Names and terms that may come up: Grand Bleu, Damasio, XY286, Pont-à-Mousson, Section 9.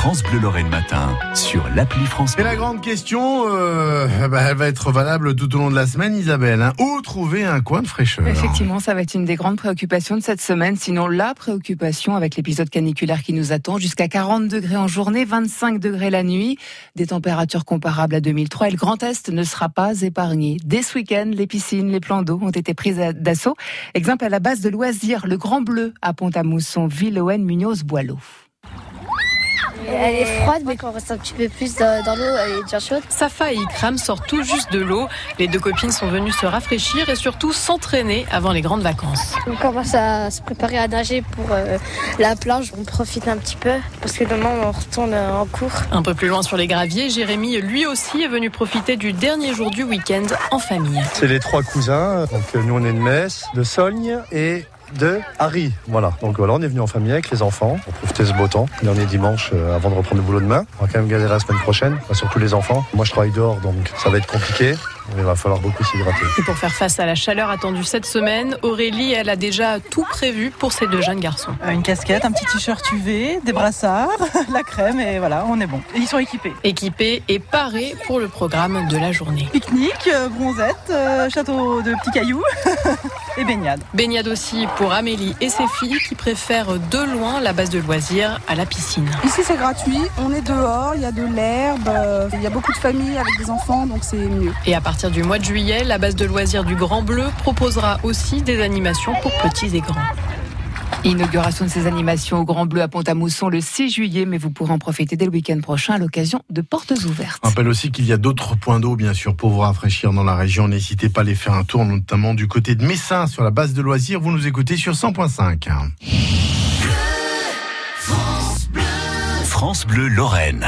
France Bleu Lorraine Matin sur l'appli France Bleu. Et la grande question, elle va être valable tout au long de la semaine, Isabelle. Hein. Où trouver un coin de fraîcheur ? Effectivement, ça va être une des grandes préoccupations de cette semaine, sinon la préoccupation avec l'épisode caniculaire qui nous attend. Jusqu'à 40 degrés en journée, 25 degrés la nuit, des températures comparables à 2003. Et le Grand Est ne sera pas épargné. Dès ce week-end, les piscines, les plans d'eau ont été prises d'assaut. Exemple à la base de loisirs, le Grand Bleu à Pont-à-Mousson, Ville-Owen, Munoz, Boileau. Elle est froide, mais qu'on reste un petit peu plus dans l'eau, elle est déjà chaude. Safa et Ikram sortent tout juste de l'eau. Les deux copines sont venues se rafraîchir et surtout s'entraîner avant les grandes vacances. On commence à se préparer à nager pour la plage. On profite un petit peu parce que demain, on retourne en cours. Un peu plus loin sur les graviers, Jérémy, lui aussi, est venu profiter du dernier jour du week-end en famille. C'est les trois cousins. Donc, nous, on est de Metz, de Sogne et de Harry, voilà. Donc voilà, on est venu en famille avec les enfants, pour profiter de ce beau temps. Et on est dimanche avant de reprendre le boulot demain. On va quand même galérer la semaine prochaine, surtout les enfants. Moi je travaille dehors, donc ça va être compliqué. Il va falloir beaucoup s'hydrater. Et pour faire face à la chaleur attendue cette semaine, Aurélie, elle a déjà tout prévu pour ces deux jeunes garçons. Une casquette, un petit t-shirt UV, des brassards, la crème et voilà, on est bon. Et ils sont équipés. Équipés et parés pour le programme de la journée. Pique-nique, bronzette, château de petits cailloux et baignade. Baignade aussi pour Amélie et ses filles qui préfèrent de loin la base de loisirs à la piscine. Ici c'est gratuit, on est dehors, il y a de l'herbe, il y a beaucoup de familles avec des enfants donc c'est mieux. Et à partir du mois de juillet, la base de loisirs du Grand Bleu proposera aussi des animations pour petits et grands. Inauguration de ces animations au Grand Bleu à Pont-à-Mousson le 6 juillet, mais vous pourrez en profiter dès le week-end prochain à l'occasion de portes ouvertes. On rappelle aussi qu'il y a d'autres points d'eau, bien sûr, pour vous rafraîchir dans la région. N'hésitez pas à aller faire un tour, notamment du côté de Messin, sur la base de loisirs. Vous nous écoutez sur 100.5. France Bleu Lorraine.